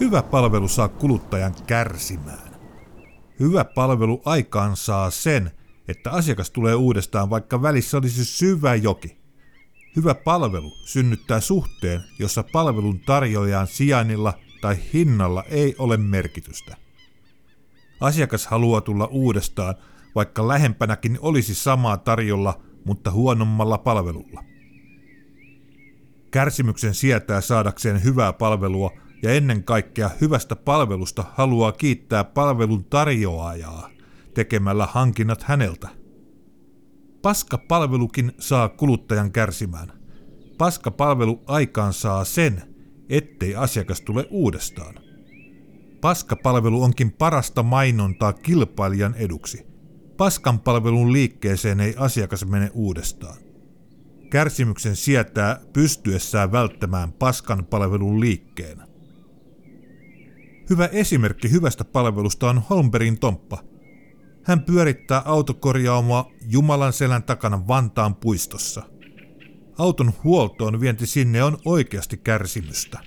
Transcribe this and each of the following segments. Hyvä palvelu saa kuluttajan kärsimään. Hyvä palvelu aikaansaa sen, että asiakas tulee uudestaan, vaikka välissä olisi syvä joki. Hyvä palvelu synnyttää suhteen, jossa palvelun tarjoajan sijainnilla tai hinnalla ei ole merkitystä. Asiakas haluaa tulla uudestaan, vaikka lähempänäkin olisi samaa tarjolla, mutta huonommalla palvelulla. Kärsimyksen sietää saadakseen hyvää palvelua ja ennen kaikkea hyvästä palvelusta haluaa kiittää palvelun tarjoajaa tekemällä hankinnat häneltä. Paska palvelukin saa kuluttajan kärsimään. Paska palvelu aikaansaa sen, ettei asiakas tule uudestaan. Paska palvelu onkin parasta mainontaa kilpailijan eduksi. Paskan palvelun liikkeeseen ei asiakas mene uudestaan. Kärsimyksen sietää pystyessään välttämään paskan palvelun liikkeen. Hyvä esimerkki hyvästä palvelusta on Holmbergin Tomppa. Hän pyörittää autokorjaamoa Jumalan selän takana Vantaan puistossa. Auton huoltoon vienti sinne on oikeasti kärsimystä.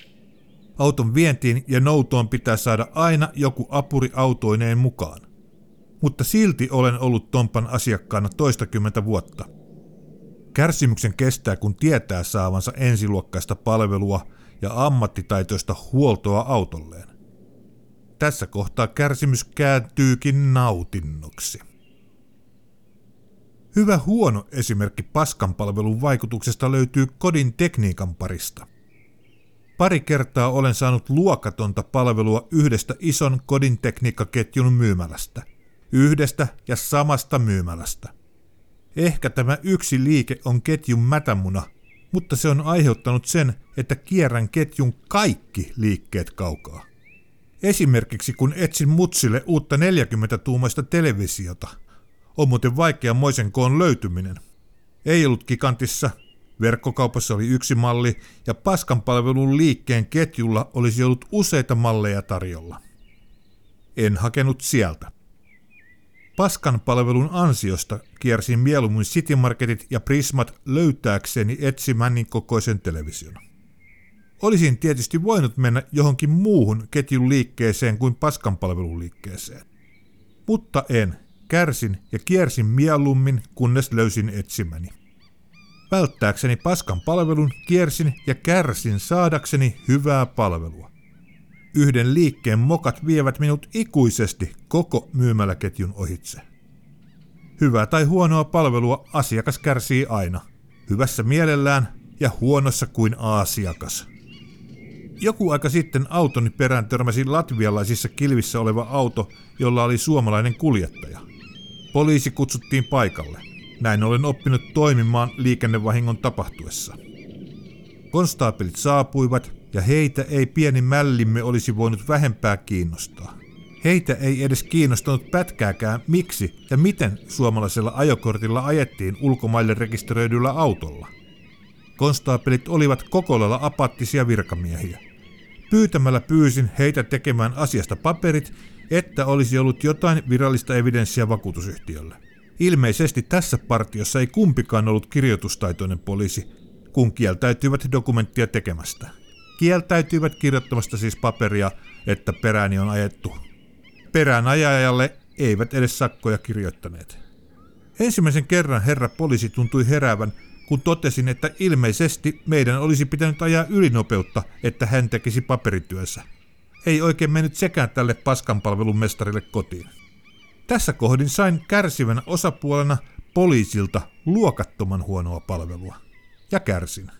Auton vientiin ja noutoon pitää saada aina joku apuri autoineen mukaan. Mutta silti olen ollut Tompan asiakkaana toistakymmentä vuotta. Kärsimyksen kestää, kun tietää saavansa ensiluokkaista palvelua ja ammattitaitoista huoltoa autolleen. Tässä kohtaa kärsimys kääntyykin nautinnoksi. Hyvä huono esimerkki paskanpalvelun vaikutuksesta löytyy kodin tekniikan parista. Pari kertaa olen saanut luokatonta palvelua yhdestä ison kodin tekniikkaketjun myymälästä. Yhdestä ja samasta myymälästä. Ehkä tämä yksi liike on ketjun mätämuna, mutta se on aiheuttanut sen, että kierrän ketjun kaikki liikkeet kaukaa. Esimerkiksi kun etsin mutsille uutta 40-tuumaista televisiota. On muuten vaikea moisen koon löytyminen. Ei ollut Gigantissa, verkkokaupassa oli yksi malli ja paskanpalvelun liikkeen ketjulla olisi ollut useita malleja tarjolla. En hakenut sieltä. Paskanpalvelun ansiosta kiersin mieluummin Citymarketit ja Prismat löytääkseni etsimäni kokoisen television. Olisin tietysti voinut mennä johonkin muuhun ketjun liikkeeseen kuin paskanpalvelun liikkeeseen. Mutta en. Kärsin ja kiersin mieluummin, kunnes löysin etsimäni. Välttääkseni paskanpalvelun kiersin ja kärsin saadakseni hyvää palvelua. Yhden liikkeen mokat vievät minut ikuisesti koko myymäläketjun ohitse. Hyvää tai huonoa palvelua asiakas kärsii aina. Hyvässä mielellään ja huonossa kuin asiakas. Joku aika sitten autoni perään törmäsi latvialaisissa kilvissä oleva auto, jolla oli suomalainen kuljettaja. Poliisi kutsuttiin paikalle. Näin olen oppinut toimimaan liikennevahingon tapahtuessa. Konstaapelit saapuivat ja heitä ei pieni mällimme olisi voinut vähempää kiinnostaa. Heitä ei edes kiinnostanut pätkääkään miksi ja miten suomalaisella ajokortilla ajettiin ulkomaille rekisteröidyllä autolla. Konstaapelit olivat koko lailla apaattisia virkamiehiä. Pyytämällä pyysin heitä tekemään asiasta paperit, että olisi ollut jotain virallista evidenssiä vakuutusyhtiölle. Ilmeisesti tässä partiossa ei kumpikaan ollut kirjoitustaitoinen poliisi, kun kieltäytyivät dokumenttia tekemästä. Kieltäytyivät kirjoittamasta siis paperia, että perääni on ajettu. Peräänajajalle eivät edes sakkoja kirjoittaneet. Ensimmäisen kerran herra poliisi tuntui heräävän, kun totesin, että ilmeisesti meidän olisi pitänyt ajaa ylinopeutta, että hän tekisi paperityönsä. Ei oikein mennyt sekään tälle paskanpalvelun mestarille kotiin. Tässä kohdin sain kärsivänä osapuolena poliisilta luokattoman huonoa palvelua. Ja kärsin.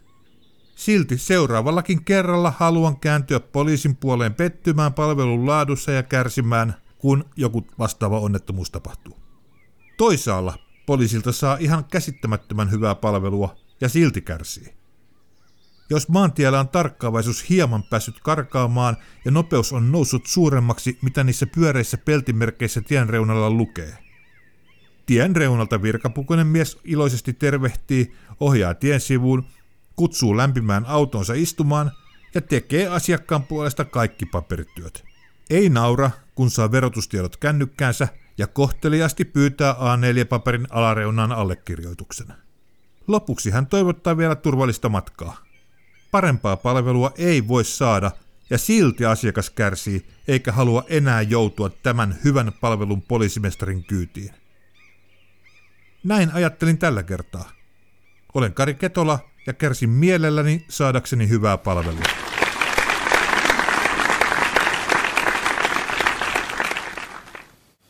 Silti seuraavallakin kerralla haluan kääntyä poliisin puoleen pettymään palvelun laadussa ja kärsimään, kun joku vastaava onnettomuus tapahtuu. Toisaalla poliisilta saa ihan käsittämättömän hyvää palvelua ja silti kärsii. Jos maantiellä on tarkkaavaisuus hieman päässyt karkaamaan ja nopeus on noussut suuremmaksi, mitä niissä pyöreissä peltimerkeissä tien reunalla lukee. Tien reunalta virkapukuinen mies iloisesti tervehtii, ohjaa tien sivuun, kutsuu lämpimään autonsa istumaan ja tekee asiakkaan puolesta kaikki paperityöt. Ei naura, kun saa verotustiedot kännykkäänsä ja kohteliaasti pyytää A4-paperin alareunaan allekirjoituksena. Lopuksi hän toivottaa vielä turvallista matkaa. Parempaa palvelua ei voi saada, ja silti asiakas kärsii eikä halua enää joutua tämän hyvän palvelun poliisimestarin kyytiin. Näin ajattelin tällä kertaa. Olen Kari Ketola ja kärsin mielelläni saadakseni hyvää palvelua.